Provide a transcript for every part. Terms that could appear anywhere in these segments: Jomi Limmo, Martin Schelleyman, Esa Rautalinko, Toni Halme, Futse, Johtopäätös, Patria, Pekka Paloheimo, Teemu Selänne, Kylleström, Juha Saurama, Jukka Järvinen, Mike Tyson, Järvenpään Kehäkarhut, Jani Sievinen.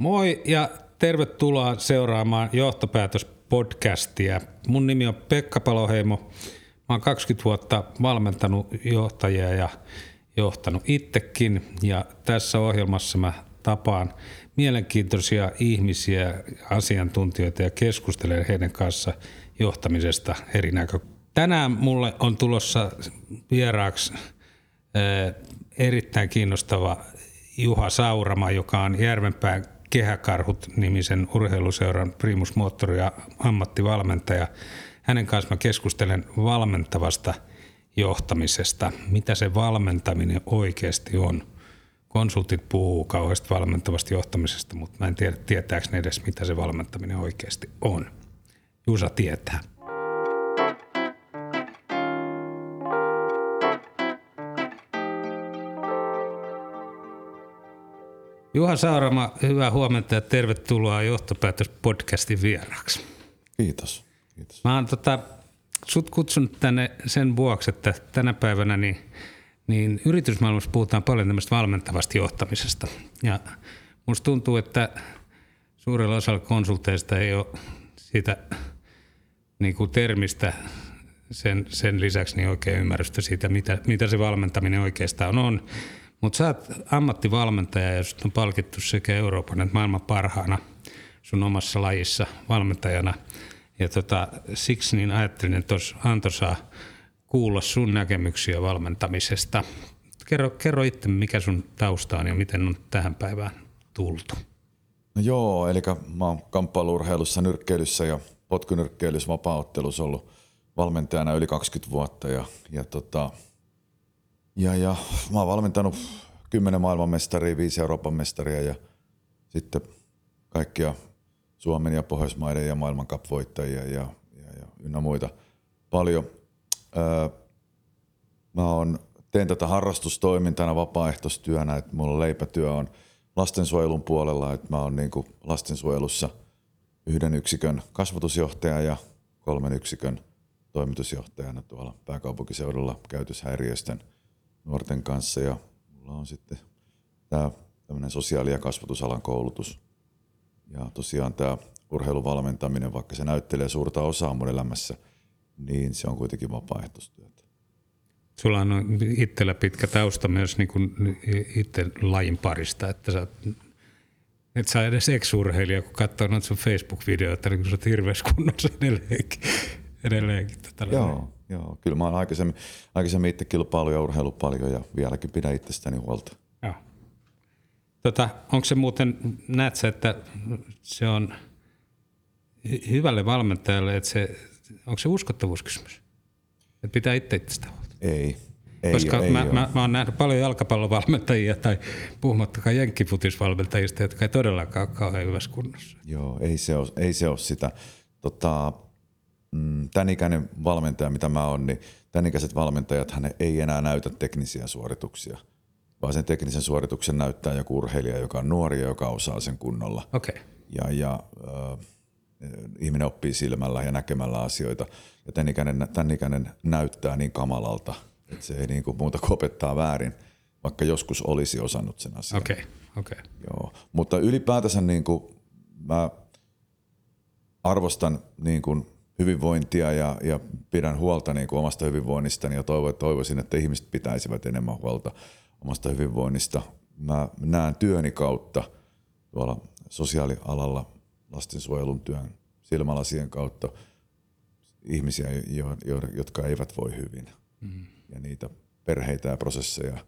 Moi ja tervetuloa seuraamaan Johtopäätös-podcastia. Mun nimi on Pekka Paloheimo. Mä oon 20 vuotta valmentanut johtajia ja johtanut itsekin. Ja tässä ohjelmassa mä tapaan mielenkiintoisia ihmisiä, asiantuntijoita ja keskustelen heidän kanssa johtamisesta eri näkökulmista. Tänään mulle on tulossa vieraaksi erittäin kiinnostava Juha Saurama, joka on Järvenpään Kehäkarhut-nimisen urheiluseuran primusmoottori ja ammattivalmentaja. Hänen kanssa mä keskustelen valmentavasta johtamisesta, mitä se valmentaminen oikeasti on. Konsultit puhuu kauheasti valmentavasta johtamisesta, mutta mä en tiedä tietääkö ne edes, mitä se valmentaminen oikeasti on. Jusa tietää. Juha Saurama, hyvää huomenta ja tervetuloa Johtopäätös-podcastin vieraaksi. Kiitos. Kiitos. Mä oon sut kutsunut tänne sen vuoksi, että tänä päivänä niin yritysmaailmassa puhutaan paljon tämmöistä valmentavasta johtamisesta. Ja musta tuntuu, että suurella osalla konsulteista ei ole siitä niin kuin termistä sen lisäksi niin oikein ymmärrystä siitä, mitä se valmentaminen oikeastaan on. Mutta sä oot ammattivalmentaja ja sut on palkittu sekä Euroopan että maailman parhaana sun omassa lajissa valmentajana. Ja siksi niin ajattelin, että olisi antoisaa kuulla sun näkemyksiä valmentamisesta. Kerro itse, mikä sun tausta on ja miten on tähän päivään tultu. No joo, eli mä oon kamppailu-urheilussa, nyrkkeilyssä ja potkunyrkkeilyssä, vapaaottelussa ollut valmentajana yli 20 vuotta ja mä oon valmentanut 10 maailmanmestaria, 5 Euroopan mestaria ja sitten kaikkia Suomen ja Pohjoismaiden ja maailman cup-voittajia ja ynnä muita paljon. Teen tätä harrastustoimintana vapaaehtoistyönä, että mulla leipätyö on lastensuojelun puolella, että mä oon niinku lastensuojelussa 1 yksikön kasvatusjohtaja ja 3 yksikön toimitusjohtajana tuolla pääkaupunkiseudulla käytöshäiriöisten nuorten kanssa, ja mulla on sitten tämä tämmöinen sosiaali- ja kasvatusalan koulutus. Ja tosiaan tämä urheiluvalmentaminen, vaikka se näyttelee suurta osaa mun elämässä, niin se on kuitenkin vapaaehtoistyötä. Sulla on itsellä pitkä tausta myös niin kuin itse lajin parista, että sä edes ex-urheilija, kun katsoo noita sun Facebook-videoita, niin kun sä oot hirveässä kunnossa edelleenkin. Joo, kyllä mä oon aikaisemmin itse kilpailu ja urheilu paljon ja vieläkin pidän itsestäni huolta. Joo. Onko se muuten, näet sä, että se on hyvälle valmentajalle, että onko se uskottavuuskysymys? Että pitää itsestä huolta? Ei. Koska mä oon nähnyt paljon jalkapallovalmentajia tai puhumattakaan jenkkifutisvalmentajista, jotka ei todellakaan ole kauhean hyvässä kunnossa. Joo, ei se ole sitä. Tämän ikäinen valmentaja, mitä mä oon, niin tämän ikäiset valmentajathan ei enää näytä teknisiä suorituksia, vaan sen teknisen suorituksen näyttää joku urheilija, joka on nuori ja joka osaa sen kunnolla. Okay. Ihminen oppii silmällä ja näkemällä asioita ja tämän ikäinen näyttää niin kamalalta, että se ei niinku muuta kuin opettaa väärin, vaikka joskus olisi osannut sen asian. Okay. Joo. Mutta ylipäätänsä niinku mä arvostan niinku hyvinvointia ja pidän huolta niin kuin omasta hyvinvoinnistani ja toivoisin, että ihmiset pitäisivät enemmän huolta omasta hyvinvoinnista. Mä näen työni kautta tuolla sosiaalialalla, lastensuojelun työn, silmälasien kautta ihmisiä, jotka eivät voi hyvin. Mm. Ja niitä perheitä ja prosesseja,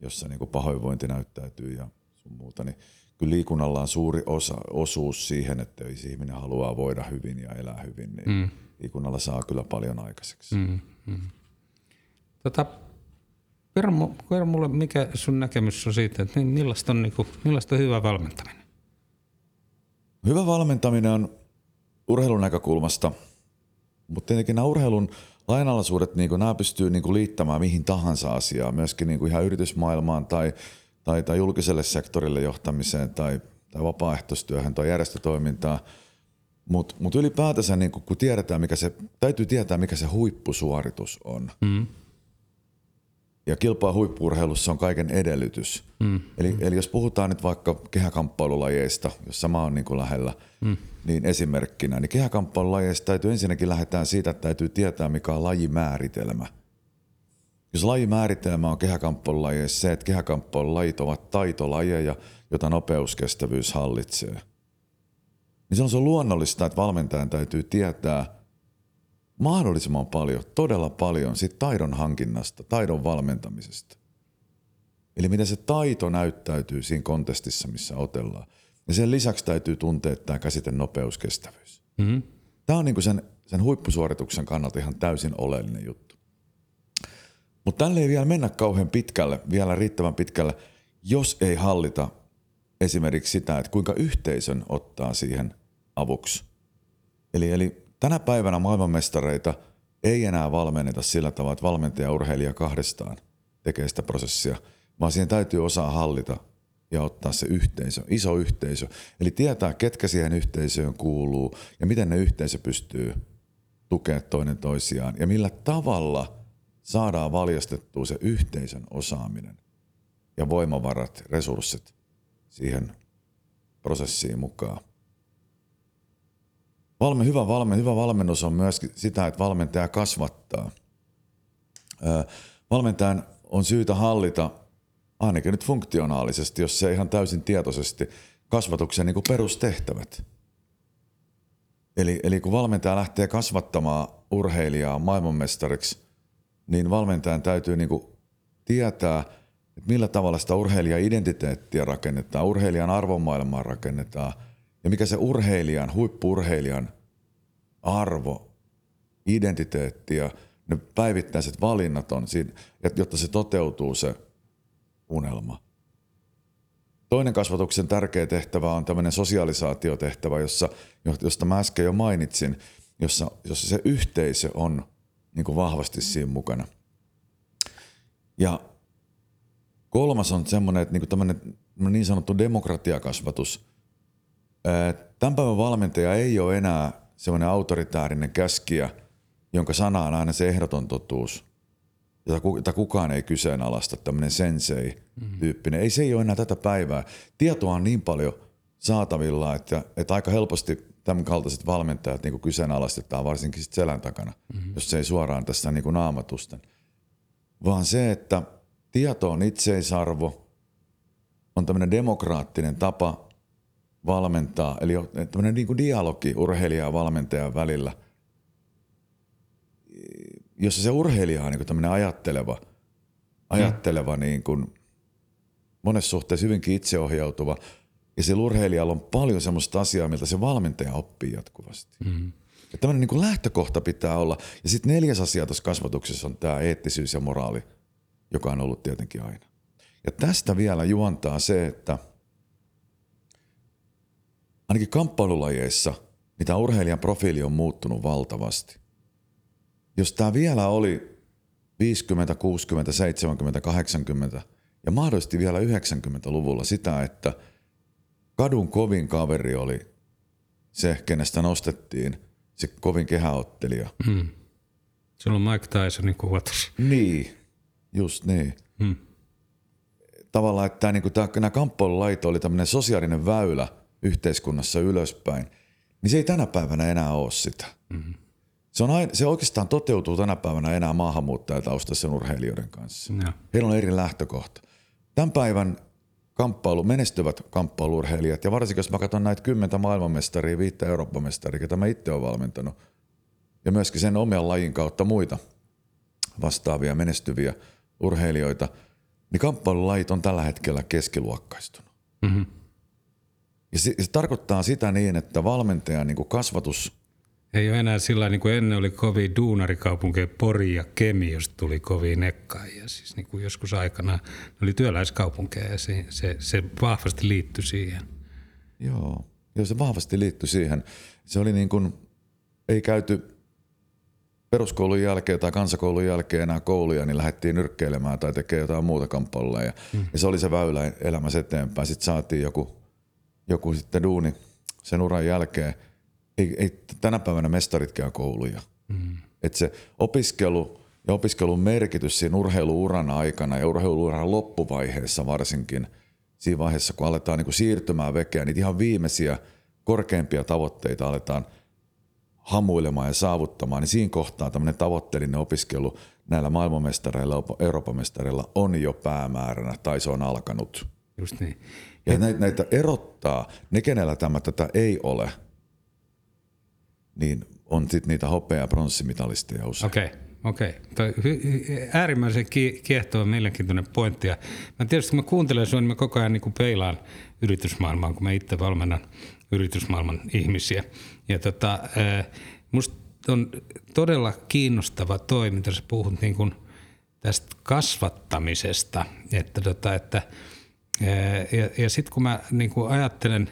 jossa niin kuin pahoinvointi näyttäytyy ja sun muuta. Niin kyllä liikunnalla on suuri osuus siihen, että jos ihminen haluaa voida hyvin ja elää hyvin, niin liikunnalla saa kyllä paljon aikaiseksi. Kerro mulle, mikä sun näkemys on siitä, että millaista on hyvä valmentaminen? Hyvä valmentaminen on urheilun näkökulmasta, mutta tietenkin nämä urheilun lainalaisuudet, niin nämä pystyy niin liittämään mihin tahansa asiaan, myöskin niin ihan yritysmaailmaan tai julkiselle sektorille johtamiseen tai vapaaehtoistyöhön tai järjestötoimintaan. Mut ylipäätänsä niin kun täytyy tietää, mikä se huippusuoritus on. Mm. Ja kilpaa huippu-urheilussa on kaiken edellytys. Eli jos puhutaan nyt vaikka kehäkamppailulajeista, jossa mä oon niin kuin lähellä, niin esimerkkinä, niin kehäkamppailulajeista täytyy ensinnäkin lähdetään siitä, että täytyy tietää, mikä on lajimääritelmä. Jos lajimääritelmä on kehäkamppailulajeissa se, että kehäkamppailulajit ovat taitolajeja, jota nopeuskestävyys hallitsee, niin se on luonnollista, että valmentajan täytyy tietää mahdollisimman paljon, todella paljon siitä taidon hankinnasta, taidon valmentamisesta. Eli miten se taito näyttäytyy siinä kontestissa, missä otellaan. Ja sen lisäksi täytyy tuntea tämä käsite nopeuskestävyys. Mm-hmm. Tämä on niin kuin sen huippusuorituksen kannalta ihan täysin oleellinen juttu. Mutta tälle ei vielä mennä kauhean pitkälle, vielä riittävän pitkälle, jos ei hallita esimerkiksi sitä, että kuinka yhteisön ottaa siihen avuksi. Eli tänä päivänä maailmanmestareita ei enää valmenneta sillä tavalla, että valmentaja ja urheilija kahdestaan tekee sitä prosessia, vaan siihen täytyy osaa hallita ja ottaa se yhteisö, iso yhteisö. Eli tietää, ketkä siihen yhteisöön kuuluu ja miten ne yhteisö pystyy tukemaan toinen toisiaan ja millä tavalla saadaan valjastettua se yhteisön osaaminen ja voimavarat, resurssit siihen prosessiin mukaan. Hyvä valmennus on myös sitä, että valmentaja kasvattaa. Valmentajan on syytä hallita, ainakin nyt funktionaalisesti, jos se ihan täysin tietoisesti, kasvatuksen niin kuin perustehtävät. Eli kun valmentaja lähtee kasvattamaan urheilijaa maailmanmestariksi, niin valmentajan täytyy niin kuin tietää, että millä tavalla sitä urheilija-identiteettiä rakennetaan, urheilijan arvomaailmaa rakennetaan, ja mikä se urheilijan, huippu-urheilijan arvo, identiteetti ja ne päivittäiset valinnat on siinä, jotta se toteutuu se unelma. Toinen kasvatuksen tärkeä tehtävä on tämmöinen sosialisaatiotehtävä, josta mä äsken jo mainitsin, jossa se yhteisö on niin kuin vahvasti siinä mukana. Ja kolmas on semmoinen, että niin sanottu demokratiakasvatus. Tämän päivän valmentaja ei ole enää semmoinen autoritäärinen käskijä, jonka sana on aina se ehdoton totuus, jota kukaan ei kyseenalaista, tämmöinen sensei-tyyppinen. Ei se ei ole enää tätä päivää. Tietoa on niin paljon saatavilla, että aika helposti tämän kaltaiset valmentajat niin kuin kyseenalaistetaan varsinkin sit selän takana, jos se ei suoraan tässä niin kuin naamatusten. Vaan se, että tieto on itseisarvo, on tämmöinen demokraattinen tapa valmentaa, eli tämmöinen niin kuin dialogi urheilija ja valmentajan välillä, jossa se urheilija on niin kuin tämmöinen ajatteleva niin kuin monessa suhteessa hyvinkin itseohjautuva, ja sillä urheilijalla on paljon semmoista asiaa, miltä se valmentaja oppii jatkuvasti. Mm-hmm. Ja tämmöinen niin kuin lähtökohta pitää olla, ja sitten 4. asia tuossa kasvatuksessa on tämä eettisyys ja moraali, joka on ollut tietenkin aina. Ja tästä vielä juontaa se, että ainakin kamppailulajeissa niin tämä urheilijan profiili on muuttunut valtavasti. Jos tämä vielä oli 50, 60, 70, 80 ja mahdollisesti vielä 90-luvulla sitä, että kadun kovin kaveri oli se, kenestä nostettiin se kovin kehäottelija. Silloin Mike Tysonin kuvatus. Niin, just niin. Tavallaan, että nämä kamppailulajit oli tämmöinen sosiaalinen väylä yhteiskunnassa ylöspäin, niin se ei tänä päivänä enää ole sitä. Mm-hmm. Se oikeastaan toteutuu tänä päivänä enää maahanmuuttajataustaisen urheilijoiden kanssa. No. Heillä on eri lähtökohta. Tämän päivän menestyvät kamppailurheilijat, ja varsinkin jos mä katson näitä 10 maailmanmestaria, 5 Eurooppa-mestaria, ketä mä itse olen valmentanut, ja myöskin sen oman lajin kautta muita vastaavia menestyviä urheilijoita, niin kamppailulajit on tällä hetkellä keskiluokkaistunut. Mm-hmm. Ja se tarkoittaa sitä niin, että valmentajan niin kuin kasvatus ei ole enää sillä niin kuin ennen oli kovia duunarikaupunkeja, Pori ja Kemi, josta tuli kovia nekkaajia. Siis niin kuin joskus aikana ne oli työläiskaupunkeja ja se vahvasti liittyi siihen. Joo, se vahvasti liittyi siihen. Se oli niin kuin, ei käyty peruskoulun jälkeen tai kansakoulun jälkeen enää kouluja, niin lähdettiin nyrkkeilemään tai tekemään jotain muuta kamppailua. Ja se oli se väylä elämässä eteenpäin. Sitten saatiin joku sitten duuni sen uran jälkeen. Ei tänä päivänä mestarit käy kouluja. Et se opiskelu ja opiskelun merkitys siinä urheiluuran aikana ja urheiluuran loppuvaiheessa varsinkin, siinä vaiheessa kun aletaan niin siirtymään vekeä, niitä ihan viimeisiä korkeimpia tavoitteita aletaan hamuilemaan ja saavuttamaan, niin siinä kohtaa tämmöinen tavoitteellinen opiskelu näillä maailmanmestareilla, Euroopan mestareilla on jo päämääränä tai se on alkanut. Just niin. Ja näitä erottaa, ne kenellä tämä tätä ei ole, niin on sitten niitä hopea- ja pronssimitalisteja usein. Okei. Äärimmäisen kiehtova, mielenkiintoinen pointti. Ja mä tietysti kun mä kuuntelen sua, niin mä koko ajan niin peilaan yritysmaailmaan, kun mä itse valmennan yritysmaailman ihmisiä. Ja musta on todella kiinnostava toi, mitä sä puhut niin kun tästä kasvattamisesta. Ja sitten kun mä niin kun ajattelen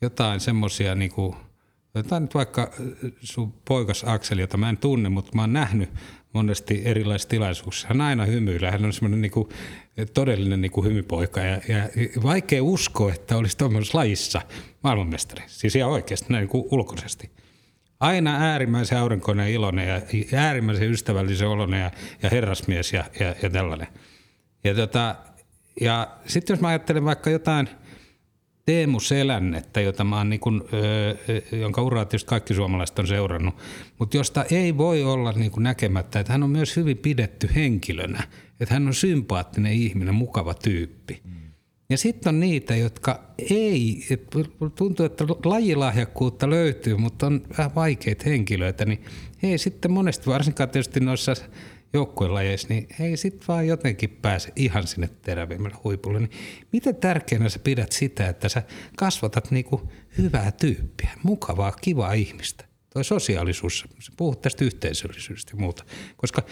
jotain semmoisia... Niin otetaan nyt vaikka sun poikas Akseli, jota mä en tunne, mutta mä oon nähnyt monesti erilaisissa tilaisuuksissa. Hän aina hymyillä, hän on semmoinen niinku todellinen niinku hymypoika ja vaikea uskoa, että olisi tuommoisessa lajissa maailmanmestari. Siis ihan oikeasti, näin kuin ulkoisesti. Aina äärimmäisen aurinkoinen ja iloinen ja äärimmäisen ystävällisen oloinen ja herrasmies ja tällainen. Ja sitten jos mä ajattelen vaikka jotain... Teemu Selännettä, jota mä oon niin kuin, jonka uraa tietysti kaikki suomalaiset on seurannut, mutta josta ei voi olla niin kuin näkemättä, että hän on myös hyvin pidetty henkilönä, että hän on sympaattinen ihminen, mukava tyyppi. Ja sitten on niitä, jotka ei, että tuntuu, että lajilahjakkuutta löytyy, mutta on vähän vaikeita henkilöitä, niin he ei sitten monesti, varsinkaan tietysti noissa joukkuelajeissa, niin ei sitten vaan jotenkin pääse ihan sinne terävimmälle huipulle. Niin miten tärkeänä sä pidät sitä, että sä kasvatat niinku hyvää tyyppiä, mukavaa, kivaa ihmistä? Toi sosiaalisuus, sä puhut tästä yhteisöllisyydestä ja muuta, koska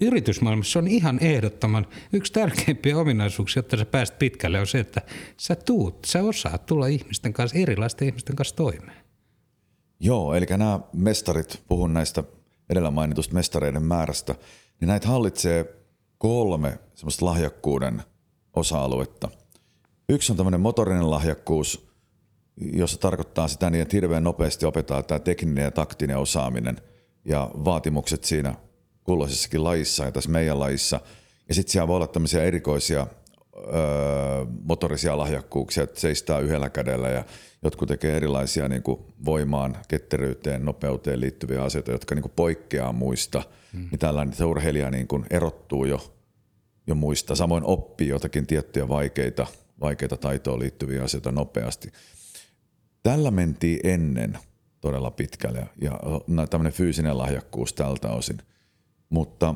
yritysmaailmassa on ihan ehdottoman yksi tärkeimpiä ominaisuuksia, jotta sä pääset pitkälle, on se, että sä osaat tulla ihmisten kanssa, erilaisten ihmisten kanssa toimeen. Joo, eli nämä mestarit, puhun näistä edellä mainitusta mestareiden määrästä, niin näitä hallitsee 3 semmoista lahjakkuuden osa-aluetta. Yksi on tämmöinen motorinen lahjakkuus, jossa tarkoittaa sitä niin, että hirveän nopeasti opetaan tämä tekninen ja taktinen osaaminen ja vaatimukset siinä kulloisessakin lajissa ja tässä meidän lajissa. Ja sitten siellä voi olla tämmöisiä erikoisia motorisia lahjakkuuksia, että seistää yhdellä kädellä ja jotkut tekee erilaisia niin kuin voimaan, ketteryyteen, nopeuteen liittyviä asioita, jotka niin kuin poikkeaa muista. Niin tällainen se urheilija niin kuin erottuu jo muista. Samoin oppii jotakin tiettyjä vaikeita taitoon liittyviä asioita nopeasti. Tällä mentiin ennen todella pitkälle ja tämmöinen fyysinen lahjakkuus tältä osin. Mutta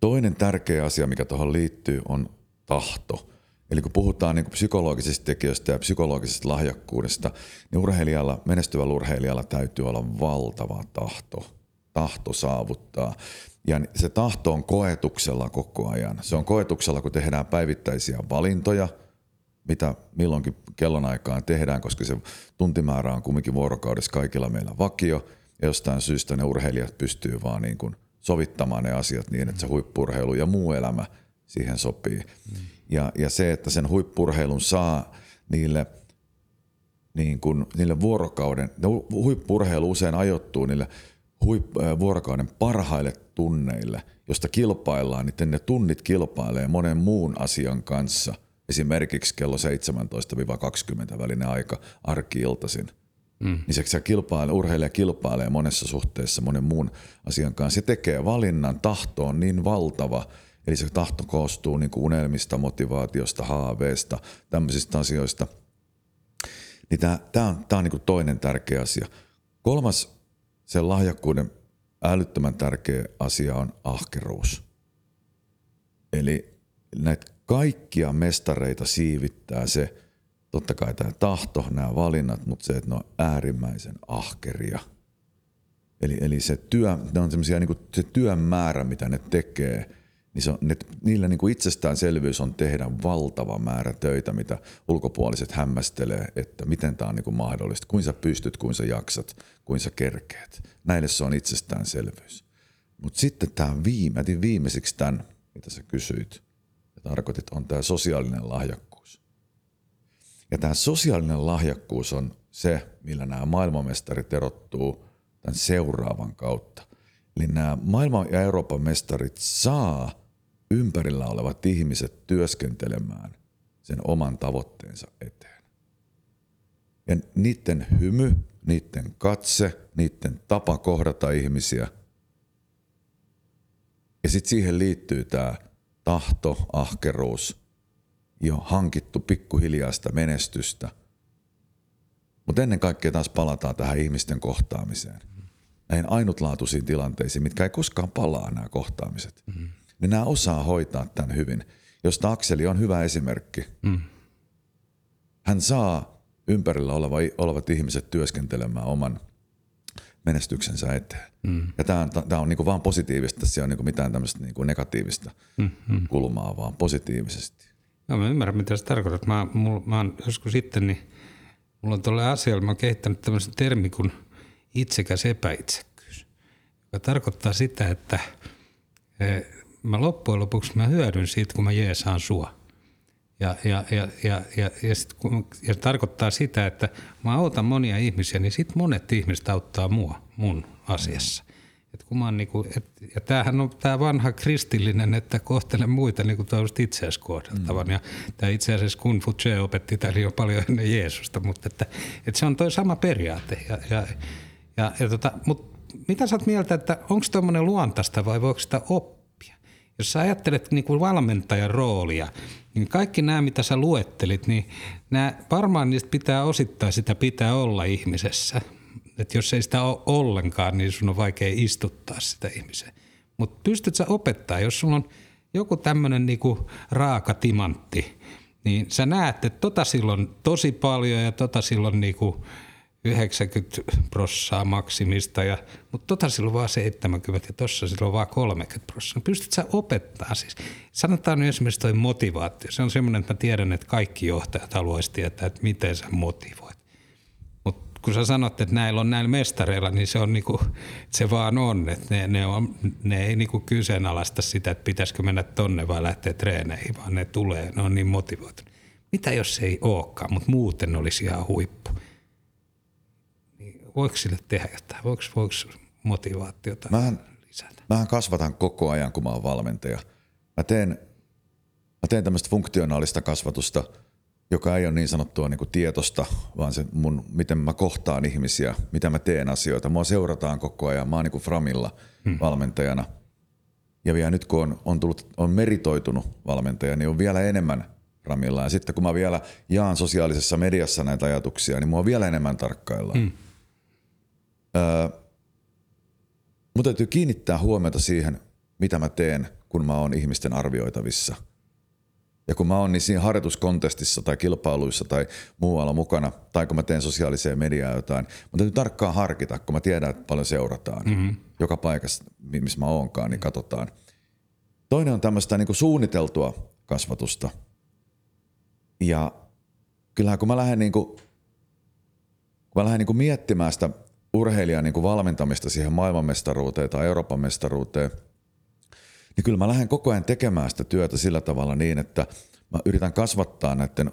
toinen tärkeä asia, mikä tuohon liittyy, on tahto. Eli kun puhutaan niin kuin psykologisista tekijöistä ja psykologisesta lahjakkuudesta, niin menestyvällä urheilijalla täytyy olla valtava tahto saavuttaa. Ja se tahto on koetuksella koko ajan. Se on koetuksella, kun tehdään päivittäisiä valintoja, mitä milloinkin kellonaikaan tehdään, koska se tuntimäärä on kumminkin vuorokaudessa kaikilla meillä vakio. Ja jostain syystä ne urheilijat pystyy vaan niin kuin sovittamaan ne asiat niin, että se huippu-urheilu ja muu elämä siihen sopii. Ja se, että sen huippu-urheilun saa niille vuorokauden, huippu-urheilu usein ajoittuu niille vuorokauden parhaille tunneille, josta kilpaillaan, niin ne tunnit kilpailee monen muun asian kanssa. Esimerkiksi kello 17-20 välinen aika arki-iltaisin. Niin se urheilija kilpailee monessa suhteessa monen muun asian kanssa. Se tekee valinnan, tahto on niin valtava. Eli se tahto koostuu niin kuin unelmista, motivaatiosta, haaveista, tämmöisistä asioista. Niin tämä on niin kuin toinen tärkeä asia. Kolmas sen lahjakkuuden älyttömän tärkeä asia on ahkeruus. Eli näitä kaikkia mestareita siivittää se, totta kai tämä tahto, nämä valinnat, mutta se, että ne on äärimmäisen ahkeria. Eli se työ, ne on semmoisia, niin kuin se työn määrä, mitä ne tekee, niin se on, niillä niin kuin itsestäänselvyys on tehdä valtava määrä töitä, mitä ulkopuoliset hämmästelee, että miten tämä on niin kuin mahdollista, kuin sä pystyt, kuin sä jaksat, kuin sä kerkeet. Näille se on itsestäänselvyys. Mutta sitten tämä viimeisiksi tämän, mitä sä kysyit ja tarkoitit, on tämä sosiaalinen lahjakkuus. Ja tämä sosiaalinen lahjakkuus on se, millä nämä maailmanmestarit erottuu tämän seuraavan kautta. Eli nämä maailman ja Euroopan mestarit saa ympärillä olevat ihmiset työskentelemään sen oman tavoitteensa eteen. Ja niiden hymy, niiden katse, niiden tapa kohdata ihmisiä. Ja sitten siihen liittyy tämä tahto, ahkeruus, jo hankittu pikkuhiljaista menestystä. Mutta ennen kaikkea taas palataan tähän ihmisten kohtaamiseen. Näihin ainutlaatuisiin tilanteisiin, mitkä ei koskaan palaa nämä kohtaamiset. Mm-hmm. Niin nämä osaa hoitaa tämän hyvin, josta Akseli on hyvä esimerkki. Mm. Hän saa ympärillä olevat ihmiset työskentelemään oman menestyksensä eteen. Mm. Ja tämä on niinku vaan positiivista, siellä on niinku mitään tämmöistä niinku negatiivista kulmaa, vaan positiivisesti. Joo, mä ymmärrän, mitä sä tarkoitat. Mä oon joskus sitten, niin mulla on tuolla asialla, mä oon kehittänyt tämmöisen termin kuin itsekäs epäitsekkyys, joka tarkoittaa sitä, että mä loppujen lopuksi mä hyödyn siitä, kun mä jeesaan sua. Ja tarkoittaa sitä, että mä autan monia ihmisiä, niin sitten monet ihmiset auttaa mua mun asiassa. Et kun mä oon niinku, ja tämähän on tämä vanha kristillinen, että kohtele muita niin kuin toivottavasti itseäsi kohdeltavan. Ja tämä itse asiassa Kun Futse opetti täällä jo paljon ennen Jeesusta, mutta että se on toi sama periaate. Mutta mitä sä oot mieltä, että onko tuommoinen luontaista vai voiko sitä oppia? Jos sä ajattelet niin kuin valmentajan roolia, niin kaikki nämä, mitä sä luettelit, niin nämä, varmaan niistä pitää osittain sitä pitää olla ihmisessä. Et jos ei sitä ole ollenkaan, niin sun on vaikea istuttaa sitä ihmisen. Mutta pystyt sä opettaa, jos sulla on joku tämmöinen niinku raaka timantti, niin sä näet, että tota silloin tosi paljon ja tota silloin niinku 90% maksimista, mutta tota silloin vaan 70 ja tossa silloin vaan 30%. Pystyt sä opettaa siis. Sanotaan nyt esimerkiksi toi motivaatio. Se on semmoinen, että mä tiedän, että kaikki johtajat haluaisi tietää, että miten sä motivoit. Kun sä sanot, että näillä mestareilla, niin se on niinku, se vaan on. Että ne ei niinku kyseenalaista sitä, että pitäisikö mennä tonne vai lähteä treeneihin, vaan ne tulee, ne on niin motivoitunut. Mitä jos ei olekaan, mutta muuten olisi ihan huippu? Niin voiko sille tehdä jotain? Voiko motivaatiota lisätä? Mähän kasvatan koko ajan, kun mä oon valmentaja. Mä teen tämmöistä funktionaalista kasvatusta, joka ei ole niin sanottua niin kuin tietosta, vaan se miten mä kohtaan ihmisiä, mitä mä teen asioita. Mua seurataan koko ajan, mä oon niin kuin framilla valmentajana. Ja vielä nyt kun on meritoitunut valmentaja, niin on vielä enemmän framilla. Ja sitten kun mä vielä jaan sosiaalisessa mediassa näitä ajatuksia, niin mua vielä enemmän tarkkaillaan. Mun täytyy kiinnittää huomiota siihen, mitä mä teen, kun mä oon ihmisten arvioitavissa. Ja kun mä oon niin siinä harjoituskontestissa tai kilpailuissa tai muualla mukana, tai kun mä teen sosiaaliseen mediaan jotain, mun täytyy tarkkaan harkita, kun mä tiedän, että paljon seurataan. Mm-hmm. Joka paikassa, missä mä oonkaan, niin katsotaan. Toinen on tämmöistä niin kuin suunniteltua kasvatusta. Ja kyllähän kun mä lähden, niin kuin miettimään sitä urheilijan niin kuin valmentamista siihen maailmanmestaruuteen tai Euroopan mestaruuteen, niin kyllä mä lähden koko ajan tekemään sitä työtä sillä tavalla niin, että mä yritän kasvattaa näiden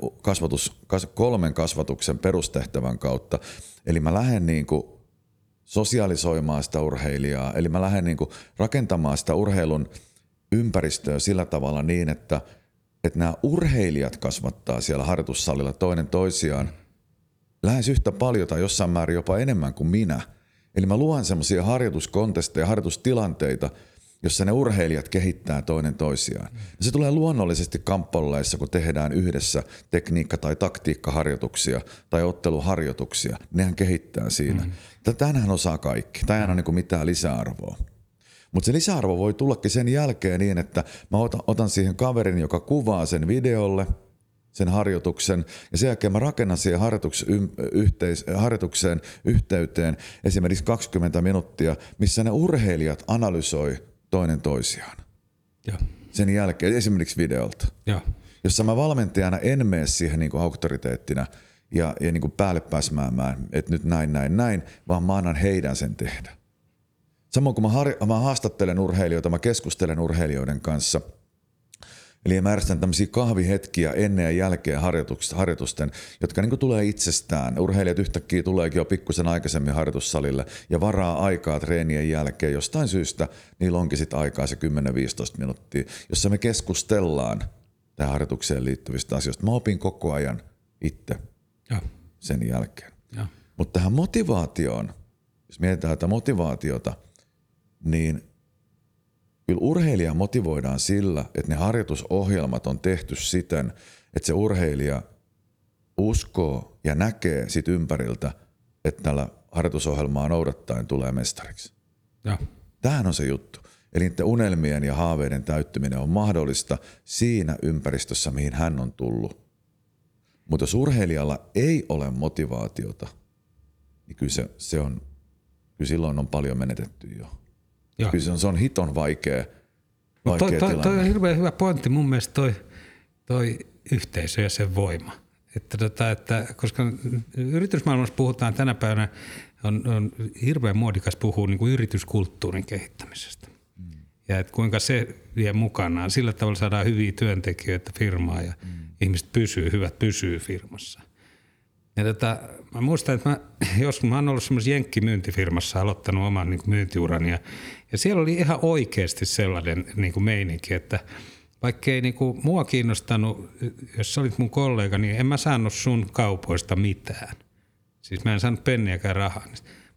kolmen kasvatuksen perustehtävän kautta. Eli mä lähden niinku sosialisoimaan sitä urheilijaa, eli mä lähden niinku rakentamaan sitä urheilun ympäristöä sillä tavalla niin, että nämä urheilijat kasvattaa siellä harjoitussalilla toinen toisiaan lähes yhtä paljon tai jossain määrin jopa enemmän kuin minä. Eli mä luon semmoisia harjoituskontesteja, harjoitustilanteita, jossa ne urheilijat kehittää toinen toisiaan. Ja se tulee luonnollisesti kamppailuissa, kun tehdään yhdessä tekniikka- tai taktiikkaharjoituksia tai otteluharjoituksia. Nehän kehittää siinä. Tämähän osaa kaikki. Tämähän on niinku mitään lisäarvoa. Mutta se lisäarvo voi tullakin sen jälkeen niin, että mä otan siihen kaverin, joka kuvaa sen videolle, sen harjoituksen, ja sen jälkeen mä rakennan siihen harjoitukseen yhteyteen esimerkiksi 20 minuuttia, missä ne urheilijat analysoi toinen toisiaan. Ja sen jälkeen esimerkiksi videolta. Ja jossa mä valmentajana en mene siihen niin kuin auktoriteettina ja niin kuin päälle pääsmäämään, että nyt näin, vaan mä annan heidän sen tehdä. Samoin kun mä haastattelen urheilijoita, mä keskustelen urheilijoiden kanssa, Eli mä järjestän tämmöisiä kahvihetkiä ennen ja jälkeen harjoitusten, jotka niin tulee itsestään. Urheilijat yhtäkkiä tuleekin jo pikkusen aikaisemmin harjoitussalille ja varaa aikaa treenien jälkeen. Jostain syystä niillä onkin sit aikaa se 10-15 minuuttia, jossa me keskustellaan tähän harjoitukseen liittyvistä asioista. Mä opin koko ajan itse sen jälkeen. Mutta tähän motivaatioon, jos mietitään tätä motivaatiota, niin kyllä urheilijaa motivoidaan sillä, että ne harjoitusohjelmat on tehty siten, että se urheilija uskoo ja näkee sit ympäriltä, että tällä harjoitusohjelmaa noudattaen tulee mestariksi. Ja. Tämähän on se juttu. Eli niiden unelmien ja haaveiden täyttyminen on mahdollista siinä ympäristössä, mihin hän on tullut. Mutta jos urheilijalla ei ole motivaatiota, niin kyllä, kyllä silloin on paljon menetetty jo. Joo. Kyllä se on hiton vaikea tilanne. Toi on hirveän hyvä pointti mun mielestä toi yhteisö ja sen voima. Että, koska yritysmaailmassa puhutaan tänä päivänä, on hirveän muodikas puhua niin kuin yrityskulttuurin kehittämisestä. Mm. Ja että kuinka se vie mukanaan. Sillä tavalla saadaan hyviä työntekijöitä firmaa ja ihmiset pysyy firmassa. Ja mä muistan, että mä oon ollut semmoisessa jenkkimyyntifirmassa, aloittanut oman niin kuin myyntiurani ja siellä oli ihan oikeasti sellainen niin kuin meininki, että vaikkei niin kuin mua kiinnostanut, jos sä olit mun kollega, niin en mä saanut sun kaupoista mitään. Siis mä en saanut penniäkään rahaa.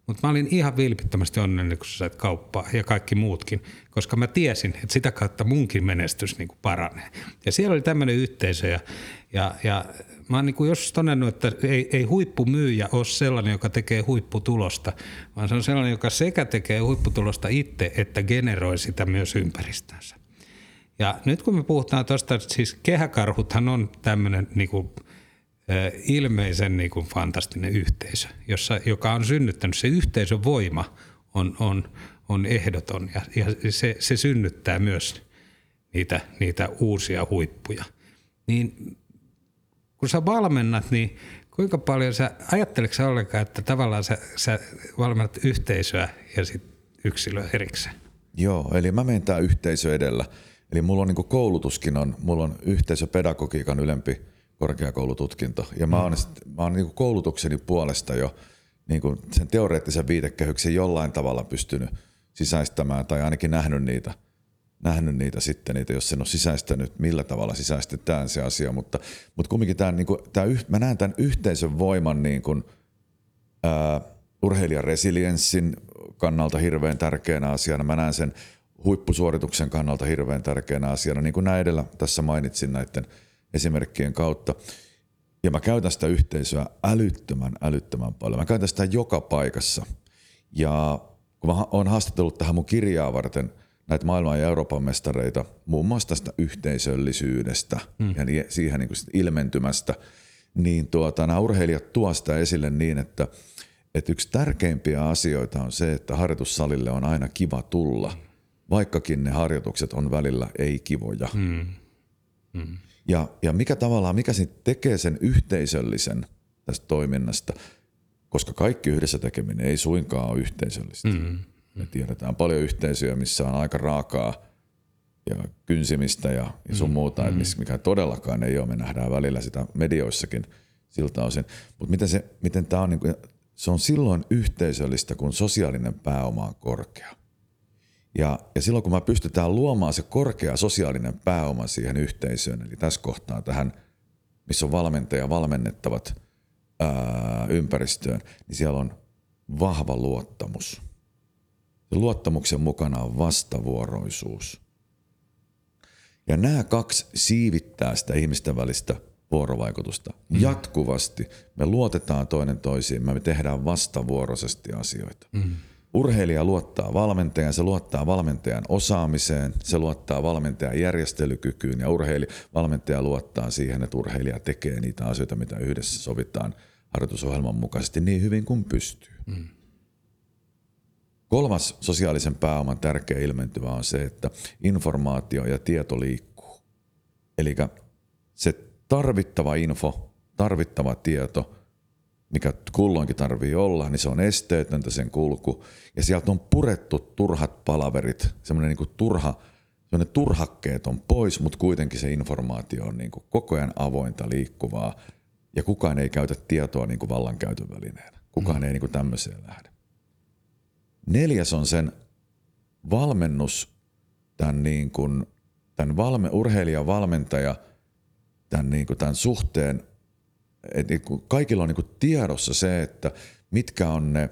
Mutta mä olin ihan vilpittömästi onnellinen, kun sä sait kauppaa ja kaikki muutkin, koska mä tiesin, että sitä kautta munkin menestys niin kuin paranee. Ja siellä oli tämmöinen yhteisö ja mä oon niin kuin joskus todennut, että ei huippumyyjä ole sellainen, joka tekee huipputulosta, vaan se on sellainen, joka sekä tekee huipputulosta itse, että generoi sitä myös ympäristönsä. Ja nyt kun me puhutaan tuosta, siis kehäkarhuthan on tämmöinen niin kuin ilmeisen niin kuin fantastinen yhteisö, joka on synnyttänyt. Se yhteisön voima on ehdoton ja se synnyttää myös niitä uusia huippuja. Niin kun sä valmennat, niin kuinka paljon ajatteletko sä ollenkaan, että tavallaan sä valmennat yhteisöä ja sit yksilöä erikseen? Joo, eli mä menen tää yhteisö edellä. Eli mulla on niin kuin koulutuskin on, mulla on yhteisöpedagogiikan ylempi korkeakoulututkinto. Ja mä oon niin kuin koulutukseni puolesta jo niin kuin sen teoreettisen viitekehyksen jollain tavalla pystynyt sisäistämään tai ainakin nähnyt niitä, jos en ole sisäistänyt, millä tavalla sisäistetään se asia, mutta kumminkin mä näen tämän yhteisön voiman niin kuin, urheilijan resilienssin kannalta hirveän tärkeänä asiana, mä näen sen huippusuorituksen kannalta hirveän tärkeänä asiana, niin kuin näin edellä tässä mainitsin näiden esimerkkien kautta. Ja mä käytän sitä yhteisöä älyttömän paljon, mä käytän sitä joka paikassa ja kun mä oon haastatellut tähän mun kirjaa varten näitä maailman ja Euroopan mestareita, muun muassa tästä yhteisöllisyydestä ja siihen niin kuin ilmentymästä, niin nämä urheilijat tuovat sitä esille niin, että yksi tärkeimpiä asioita on se, että harjoitussalille on aina kiva tulla, vaikkakin ne harjoitukset on välillä ei kivoja. Ja mikä sitten tekee sen yhteisöllisen tästä toiminnasta, koska kaikki yhdessä tekeminen ei suinkaan ole yhteisöllistä. Me tiedetään paljon yhteisöjä, missä on aika raakaa ja kynsimistä ja sun muuta, mikä todellakaan ei ole. Me nähdään välillä sitä medioissakin siltä osin. Mutta miten tää on, niin kuin, se on silloin yhteisöllistä, kun sosiaalinen pääoma on korkea. Ja silloin kun me pystytään luomaan se korkea sosiaalinen pääoma siihen yhteisöön, eli tässä kohtaa tähän, missä on valmentaja valmennettavat ympäristöön, niin siellä on vahva luottamus. Luottamuksen mukana on vastavuoroisuus. Ja nämä kaksi siivittää sitä ihmisten välistä vuorovaikutusta jatkuvasti. Me luotetaan toinen toisiimme, me tehdään vastavuoroisesti asioita. Urheilija luottaa valmentajan, se luottaa valmentajan osaamiseen, se luottaa valmentajan järjestelykykyyn ja valmentaja luottaa siihen, että urheilija tekee niitä asioita, mitä yhdessä sovitaan harjoitusohjelman mukaisesti niin hyvin kuin pystyy. Kolmas sosiaalisen pääoman tärkeä ilmentymä on se, että informaatio ja tieto liikkuu. Eli se tarvittava info, tarvittava tieto, mikä kulloinkin tarvii olla, niin se on esteetöntä sen kulku. Ja sieltä on purettu turhat palaverit, semmoinen niin kuin turha ja ne turhakkeet on pois, mutta kuitenkin se informaatio on niin kuin koko ajan avointa, liikkuvaa ja kukaan ei käytä tietoa niin kuin vallankäytön välineenä. Kukaan ei niin kuin tämmöiseen lähde. 4. on sen valmennus, tämän, niin kuin, tämän urheilija valmentaja, tämän, niin kuin, tämän suhteen, että kaikilla on niin kuin tiedossa se, että mitkä on ne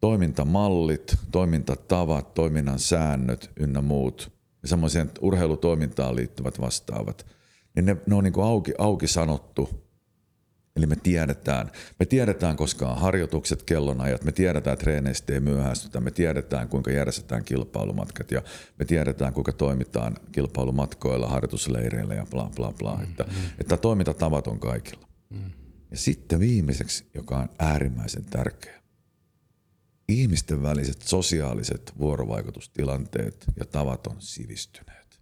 toimintamallit, toimintatavat, toiminnan säännöt ynnä muut ja semmoiseen urheilutoimintaan liittyvät vastaavat, niin ne on niin kuin auki sanottu. Eli me tiedetään koska on harjoitukset, kellonajat, me tiedetään treeneistä ei myöhästytä, me tiedetään kuinka järjestetään kilpailumatkat ja me tiedetään kuinka toimitaan kilpailumatkoilla, harjoitusleireillä ja bla bla bla. Että toimintatavat on kaikilla. Ja sitten viimeiseksi, joka on äärimmäisen tärkeä, ihmisten väliset sosiaaliset vuorovaikutustilanteet ja tavat on sivistyneet.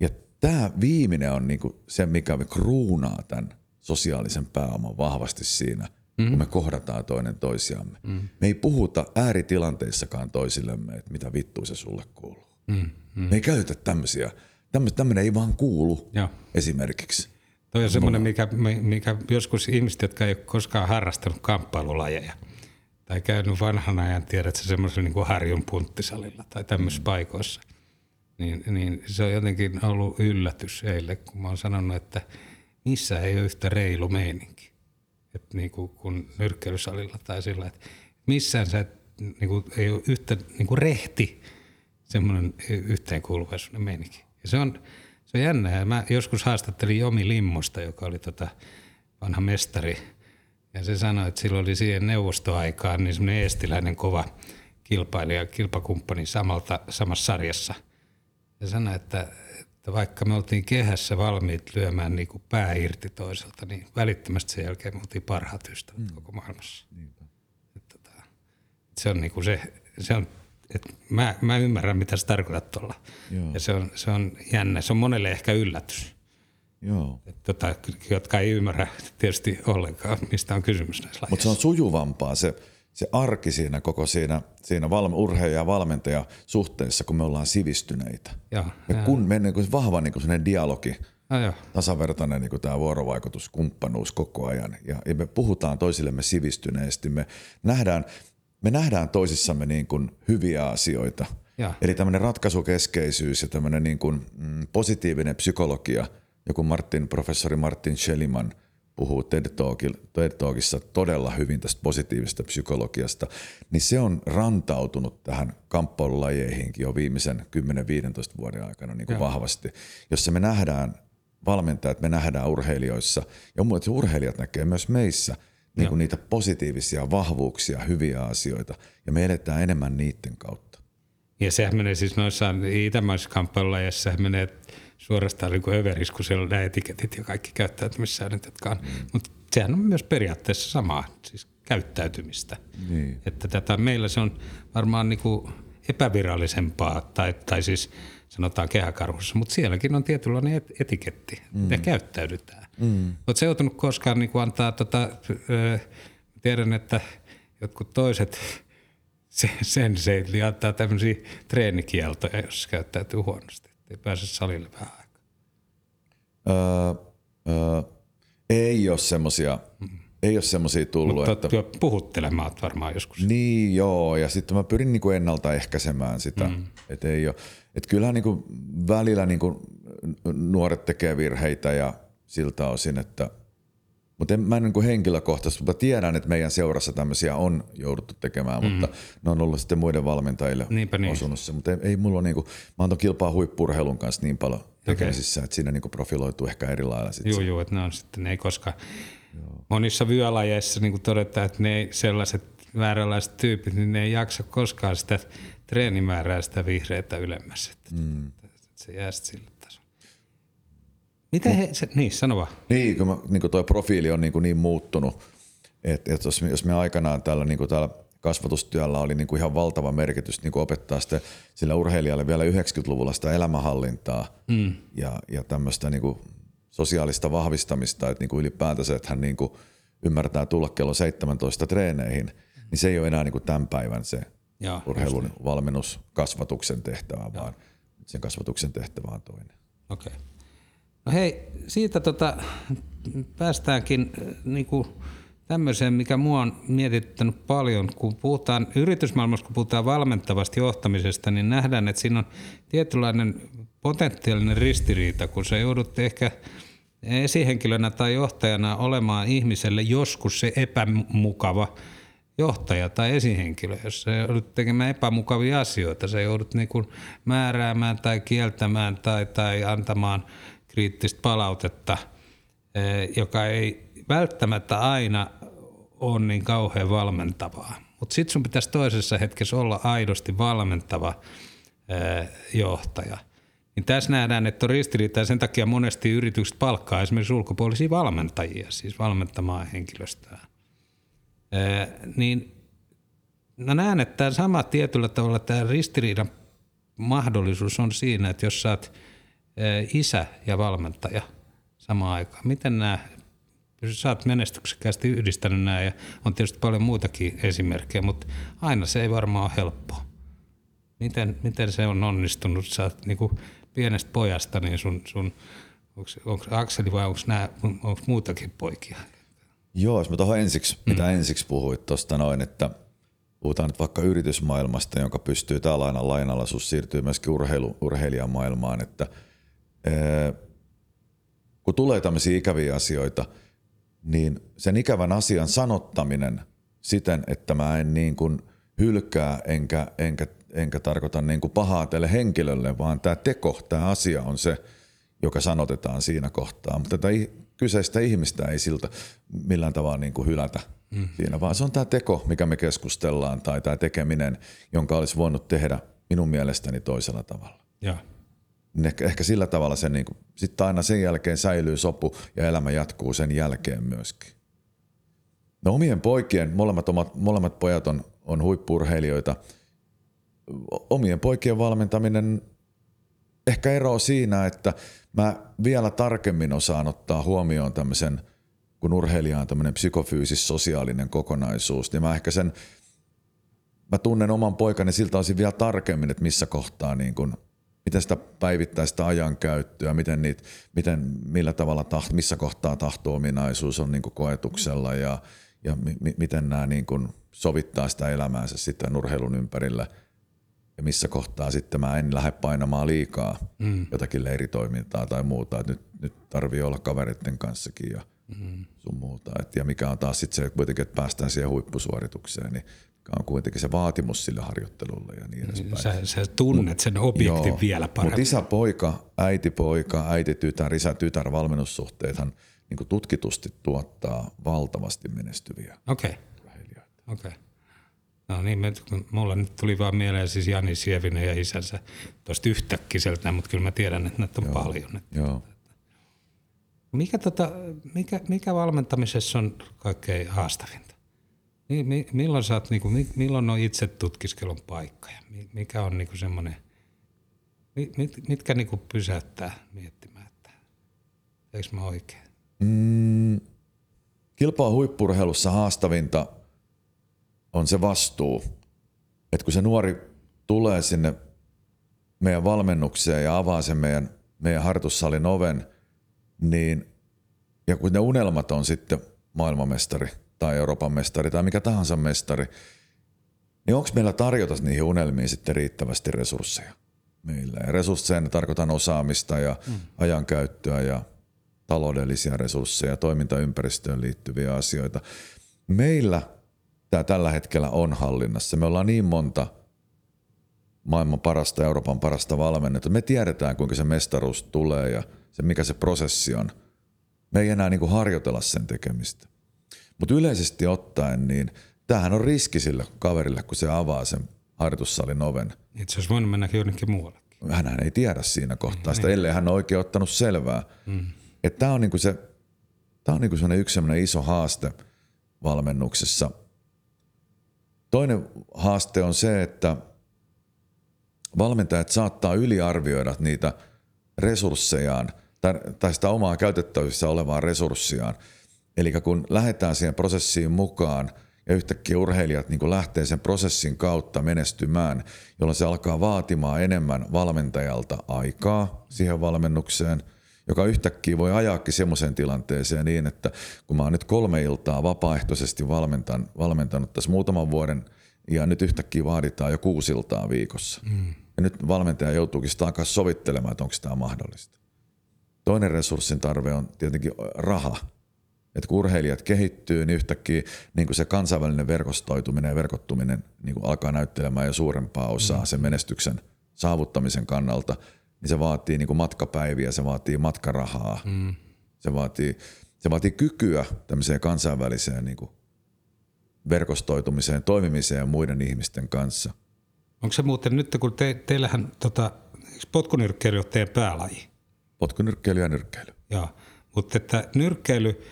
Ja tämä viimeinen on niinku se, mikä me kruunaa tämän sosiaalisen pääoman vahvasti siinä, kun me kohdataan toinen toisiamme. Me ei puhuta ääritilanteissakaan toisillemme, että mitä vittua se sulle kuuluu. Me ei käytä tämmöisiä. Tämmöinen ei vaan kuulu esimerkiksi. Toi on semmoinen, mikä joskus ihmiset, jotka ei ole koskaan harrastanut kamppailulajeja tai käynyt vanhan ajan, tiedätkö, semmoisen niin kuin Harjun punttisalilla tai tämmöisissä paikoissa, niin se on jotenkin ollut yllätys heille, kun mä oon sanonut, että missä ei ole yhtä reilu meininki, että niin kuin nyrkkeilysalilla tai sillä, että missään sä niin kuin, ei ole yhtä niin kuin rehti semmoinen yhteenkuuluvaisuuden meininki. Se on jännää. Mä joskus haastattelin Jomi Limmosta, joka oli vanha mestari. Ja se sanoi, että silloin oli siihen neuvostoaikaan niin semmoinen eestiläinen kova kilpailija, kilpakumppani samassa sarjassa. Ja sanoi, että vaikka me oltiin kehässä valmiit lyömään niin kuin pää irti toiselta, niin välittömästi sen jälkeen me oltiin parhaat ystävät koko maailmassa. Että se on niin kuin se on... Mä ymmärrän, mitä sä tarkoitat tuolla. Ja se on jännä. Se on monelle ehkä yllätys. Joo. Jotka ei ymmärrä tietysti ollenkaan, mistä on kysymys näissä lajeissa. Mutta se on sujuvampaa se arki siinä koko siinä urheilija- ja valmentaja-suhteessa, kun me ollaan sivistyneitä. Joo, ja kun mennään niin vahva niin sellainen dialogi, tasavertainen niin tämä vuorovaikutus, kumppanuus koko ajan. Ja me puhutaan toisillemme sivistyneesti. Me nähdään toisissamme niin kuin hyviä asioita. Ja. Eli tämmöinen ratkaisukeskeisyys ja tämmöinen niin kuin positiivinen psykologia, joku professori Martin Schelleyman puhuu TED Talkissa todella hyvin tästä positiivisesta psykologiasta, niin se on rantautunut tähän kamppailulajeihinkin jo viimeisen 10-15 vuoden aikana niin kuin vahvasti, jossa me nähdään valmentajat, me nähdään urheilijoissa ja muuten urheilijat näkee myös meissä niin kuin niitä positiivisia vahvuuksia, hyviä asioita, ja me eletään enemmän niiden kautta. Ja sehän menee siis noissa itämaisissa kamppailulajeissa, sehän menee suorastaan niin kuin överiksi, kun siellä on nämä etiketit ja kaikki käyttäytymissäännöt, jotka on. Mutta sehän on myös periaatteessa samaa, siis käyttäytymistä. Niin. Että meillä se on varmaan niin kuin epävirallisempaa, tai siis sanotaan kehäkarhussa, mutta sielläkin on tietynlainen etiketti, ja käyttäydytään. Oletko joutunut koskaan niin antaa, tiedän, että jotkut toiset senseit antaa tämmöisiä treenikieltoja, jos käyttäytyy huonosti, ettei pääse salille vähän aikaa? Ei ole semmoisia. Ei ole semmoisia tullut. Mutta puhuttelemaan varmaan joskus. Niin joo, ja sitten mä pyrin niinku ennaltaehkäisemään sitä. Että ei ole. Et kyllähän niinku välillä niinku nuoret tekee virheitä ja siltä osin, että... Mutta mä en niinku henkilökohtaisesti, mutta tiedän, että meidän seurassa tämmöisiä on jouduttu tekemään, mutta ne on ollut sitten muiden valmentajille osunut se. Mutta ei mulla niinku... Mä oon ton kilpaa huippu-urheilun kanssa niin paljon tekemisissä, että siinä niinku profiloituu ehkä eri lailla. Joo, että ne on sitten, ne ei koskaan... Monissa vyölajeissa niin todetaan, että ne sellaiset vääränlaiset tyypit, niin ne ei jaksa koskaan sitä treenimäärää, sitä vihreätä ylemmässä. Se jää sille tasolle. Sano vaan. Niin, kun niin tuo profiili on niin muuttunut, että jos me aikanaan täällä kasvatustyöllä oli niin kuin ihan valtava merkitys niin kuin opettaa sitä, sillä urheilijalle vielä 90-luvulla sitä elämänhallintaa ja tämmöistä... Niin kuin sosiaalista vahvistamista, että niinku ylipäätänsä, että hän niinku ymmärtää tulla kello 17 treeneihin, niin se ei ole enää niinku tämän päivän se ja, urheilun valmennus kasvatuksen tehtävä, vaan sen kasvatuksen tehtävä on toinen. Okei. No hei, siitä päästäänkin niinku tämmöiseen, mikä mua on mietittänyt paljon. Kun puhutaan yritysmaailmassa, kun puhutaan valmentavasta johtamisesta, niin nähdään, että siinä on tietynlainen potentiaalinen ristiriita, kun sä joudut ehkä esihenkilönä tai johtajana olemaan ihmiselle joskus se epämukava johtaja tai esihenkilö. Jos sä joudut tekemään epämukavia asioita, sä joudut niin kuin määräämään tai kieltämään tai antamaan kriittistä palautetta, joka ei välttämättä aina ole niin kauhean valmentavaa. Mutta sitten sun pitäisi toisessa hetkessä olla aidosti valmentava johtaja. Niin tässä nähdään, että on ristiriita, ja sen takia monesti yritykset palkkaa esimerkiksi ulkopuolisia valmentajia, siis valmentamaan henkilöstöään. Niin mä näen, että tämä sama tietyllä tavalla tämä ristiriidan mahdollisuus on siinä, että jos sä oot isä ja valmentaja samaan aikaan, miten nämä, jos sä oot menestyksekkäästi yhdistänyt nämä, ja on tietysti paljon muitakin esimerkkejä, mutta aina se ei varmaan ole helppoa. Miten se on onnistunut? Sä oot niin kuin pienestä pojasta, niin sun onko Akseli vai onko muutakin poikia? Joo, jos mä tuohon ensiksi, mitä ensiksi puhuit tuosta noin, että puhutaan nyt vaikka yritysmaailmasta, jonka pystyy tämä lainalaisuus siirtyy myöskin urheilijamaailmaan, että kun tulee tämmöisiä ikäviä asioita, niin sen ikävän asian sanottaminen siten, että mä en niin kuin hylkää enkä tarkoita niin kuin pahaa tälle henkilölle, vaan tämä teko, tämä asia on se, joka sanotetaan siinä kohtaa. Mutta tätä kyseistä ihmistä ei siltä millään tavalla niin kuin hylätä siinä, vaan se on tämä teko, mikä me keskustellaan, tai tämä tekeminen, jonka olisi voinut tehdä minun mielestäni toisella tavalla. Ja. Ehkä sillä tavalla se niin kuin, sitten aina sen jälkeen säilyy sopu ja elämä jatkuu sen jälkeen myöskin. No omien poikien, molemmat pojat on huippu-urheilijoita. Omien poikien valmentaminen ehkä eroaa siinä, että mä vielä tarkemmin osaan ottaa huomioon tämmöisen, kun urheilija on tämmöinen psykofyysis-sosiaalinen kokonaisuus, niin mä ehkä mä tunnen oman poikani siltä osin vielä tarkemmin, että missä kohtaa niin kun, miten sitä päivittäistä ajankäyttöä, missä kohtaa tahto-ominaisuus on niin kun koetuksella ja miten nämä niin kun sovittaa sitä elämäänsä sitten urheilun ympärillä. Ja missä kohtaa sitten mä en lähde painamaan liikaa jotakin leiritoimintaa tai muuta. Et nyt tarvii olla kavereiden kanssakin ja sun muuta. Ja mikä on taas sitten se kuitenkin, että päästään siihen huippusuoritukseen, niin on kuitenkin se vaatimus sille harjoittelulle ja niin edespäin. Sä tunnet sen objektin vielä paremmin. Mutta isä-poika, äiti-poika, äiti-tytär, isä-tytär valmennussuhteethan niin kuin tutkitusti tuottaa valtavasti menestyviä urheilijoita. Okei. No niin, mulla nyt tuli vaan mieleen siis Jani Sievinen ja isänsä tuosta yhtäkkiseltä, mutta kyllä mä tiedän, että näitä on paljon. Mikä valmentamisessa on kaikkein haastavinta? Milloin on itse tutkiskelun paikka ja mikä on niinku semmoinen, mitkä niinku pysäyttää miettimään, että eikö mä oikein? Kilpaa huippurheilussa haastavinta on se vastuu, että kun se nuori tulee sinne meidän valmennukseen ja avaa sen meidän harjoitussalin oven, niin, ja kun ne unelmat on sitten maailmanmestari tai Euroopan mestari tai mikä tahansa mestari, niin onko meillä tarjota niihin unelmiin sitten riittävästi resursseja meillä? Ja resursseja tarkoitan osaamista ja ajankäyttöä ja taloudellisia resursseja, toimintaympäristöön liittyviä asioita. Meillä tämä tällä hetkellä on hallinnassa. Me ollaan niin monta maailman parasta, Euroopan parasta valmennettua. Me tiedetään, kuinka se mestaruus tulee ja se, mikä se prosessi on. Me ei enää niin kuin harjoitella sen tekemistä. Mutta yleisesti ottaen, niin tämähän on riski sillä kaverille, kun se avaa sen harjoitussalin oven. Itse asiassa voinut mennäkin jonnekin muuallekin. Hänhän ei tiedä siinä kohtaa sitä, ellei hän ole oikein ottanut selvää. Että tämä on niin kuin se, tämä on niin kuin sellainen yksi sellainen iso haaste valmennuksessa. Toinen haaste on se, että valmentajat saattaa yliarvioida niitä resurssejaan tai sitä omaa käytettävissä olevaa resurssiaan. Eli kun lähdetään siihen prosessiin mukaan ja yhtäkkiä urheilijat niin kuin lähtee sen prosessin kautta menestymään, jolloin se alkaa vaatimaan enemmän valmentajalta aikaa siihen valmennukseen, joka yhtäkkiä voi ajaakin semmoiseen tilanteeseen niin, että kun mä oon nyt 3 iltaa vapaaehtoisesti valmentanut tässä muutaman vuoden ja nyt yhtäkkiä vaaditaan jo 6 iltaa viikossa. Mm. Ja nyt valmentaja joutuukin sitä alkaa sovittelemaan, että onko tämä mahdollista. Toinen resurssin tarve on tietenkin raha. Että kun urheilijat kehittyy, niin yhtäkkiä niin kuin se kansainvälinen verkostoituminen ja verkottuminen niin kuin alkaa näyttelemään jo suurempaa osaa sen menestyksen saavuttamisen kannalta, niin se vaatii niin kuin matkapäiviä, se vaatii matkarahaa, se vaatii kykyä tämmöiseen kansainväliseen niin kuin verkostoitumiseen, toimimiseen muiden ihmisten kanssa. Onko se muuten nyt, kun teillähän potkunyrkkeily on teidän päälaji? Potkunyrkkeily ja nyrkkeily. Joo, mutta että nyrkkeily,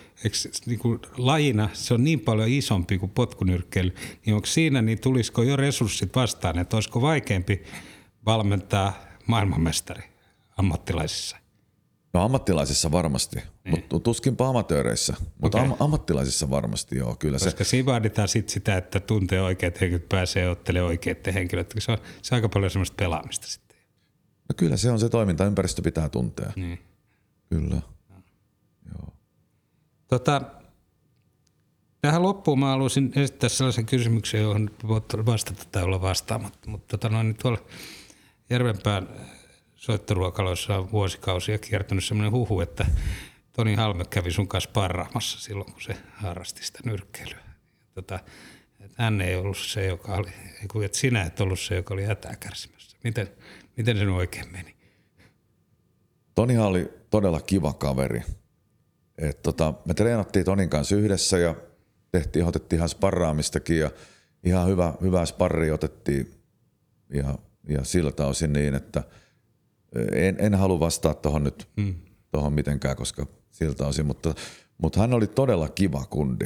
niin kuin lajina se on niin paljon isompi kuin potkunyrkkeily, niin onko siinä, niin tulisiko jo resurssit vastaan, että olisiko vaikeampi valmentaa maailmanmestari ammattilaisissa? No ammattilaisissa varmasti, niin. Mutta tuskinpa amatööreissä, mutta okay. ammattilaisissa varmasti joo. Kyllä. Koska siinä vaaditaan sit sitä, että tuntee oikeat henkilöt, pääsee ottelemaan oikeat henkilöt, se on aika paljon semmoista pelaamista sitten. No kyllä se on se toiminta, ympäristö pitää tuntea. Niin. Kyllä. Joo. Tähän loppuun mä haluaisin esittää sellaisen kysymyksen, johon voit vastata tai olla vastaamatta, mutta tuolla Järvenpään soittoruokaloissa on vuosikausia kiertynyt sellainen huhu, että Toni Halme kävi sun kanssa sparraamassa silloin, kun se harrasti sitä nyrkkeilyä. Hän ei ollut se, joka oli, että sinä et ollut se, joka oli hätää kärsimässä. Miten sen oikein meni? Tonihan oli todella kiva kaveri. Me treenattiin Tonin kanssa yhdessä ja otettiin ihan sparraamistakin ja ihan hyvää sparria otettiin ja siltä osin niin, että en halua vastata tuohon nyt tohon mitenkään, koska siltä osin, mutta hän oli todella kiva kundi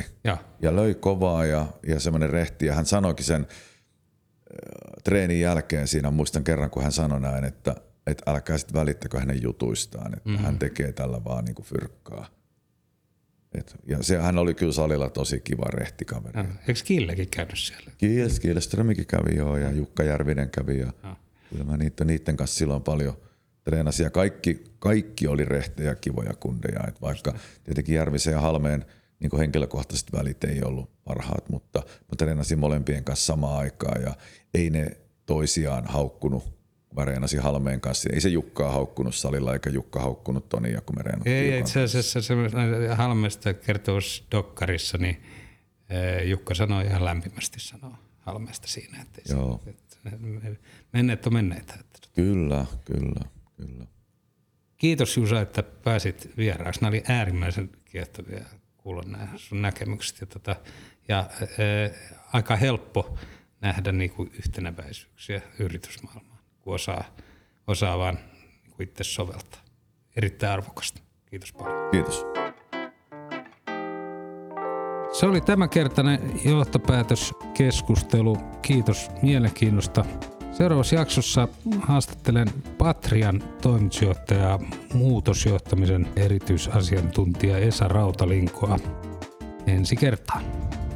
ja löi kovaa ja semmoinen rehti ja hän sanoikin sen treenin jälkeen siinä, muistan kerran kun hän sanoi näin, että älkää sit välittäkö hänen jutuistaan, että hän tekee tällä vaan niinku fyrkkaa. Ja se, hän oli kyllä salilla tosi kiva rehti kaveri. Eikö Killekin käynyt siellä? Kylleströmikin kävi joo ja Jukka Järvinen kävi ja kyllä mä niiden kanssa silloin paljon treenasin ja kaikki oli rehtejä, kivoja kundeja. Et vaikka tietenkin Järvisen ja Halmeen niin kuin henkilökohtaiset välit ei ollut parhaat, mutta mä treenasin molempien kanssa samaan aikaan ja ei ne toisiaan haukkunut. Mä reenasin Halmeen kanssa. Ei se Jukkaa haukkunut salilla eikä Jukka haukkunut Tonia, kun me reenattiin. Ei, itse asiassa Halmesta kertoisi dokkarissa, niin Jukka sanoi ihan lämpimästi Halmesta siinä. Joo. Menneet on menneitä. Kyllä. Kiitos Jusa, että pääsit vieraaksi. Nämä oli äärimmäisen kiehtovia kuulla nämä sun näkemykset. Ja aika helppo nähdä niinku yhtenäväisyyksiä yritysmaailmaan. Osaa vaan itse soveltaa. Erittäin arvokasta. Kiitos paljon. Kiitos. Se oli tämänkertainen johtopäätöskeskustelu. Kiitos mielenkiinnosta. Seuraavassa jaksossa haastattelen Patrian toimitusjohtajaa, muutosjohtamisen erityisasiantuntija Esa Rautalinkoa. Ensi kertaan.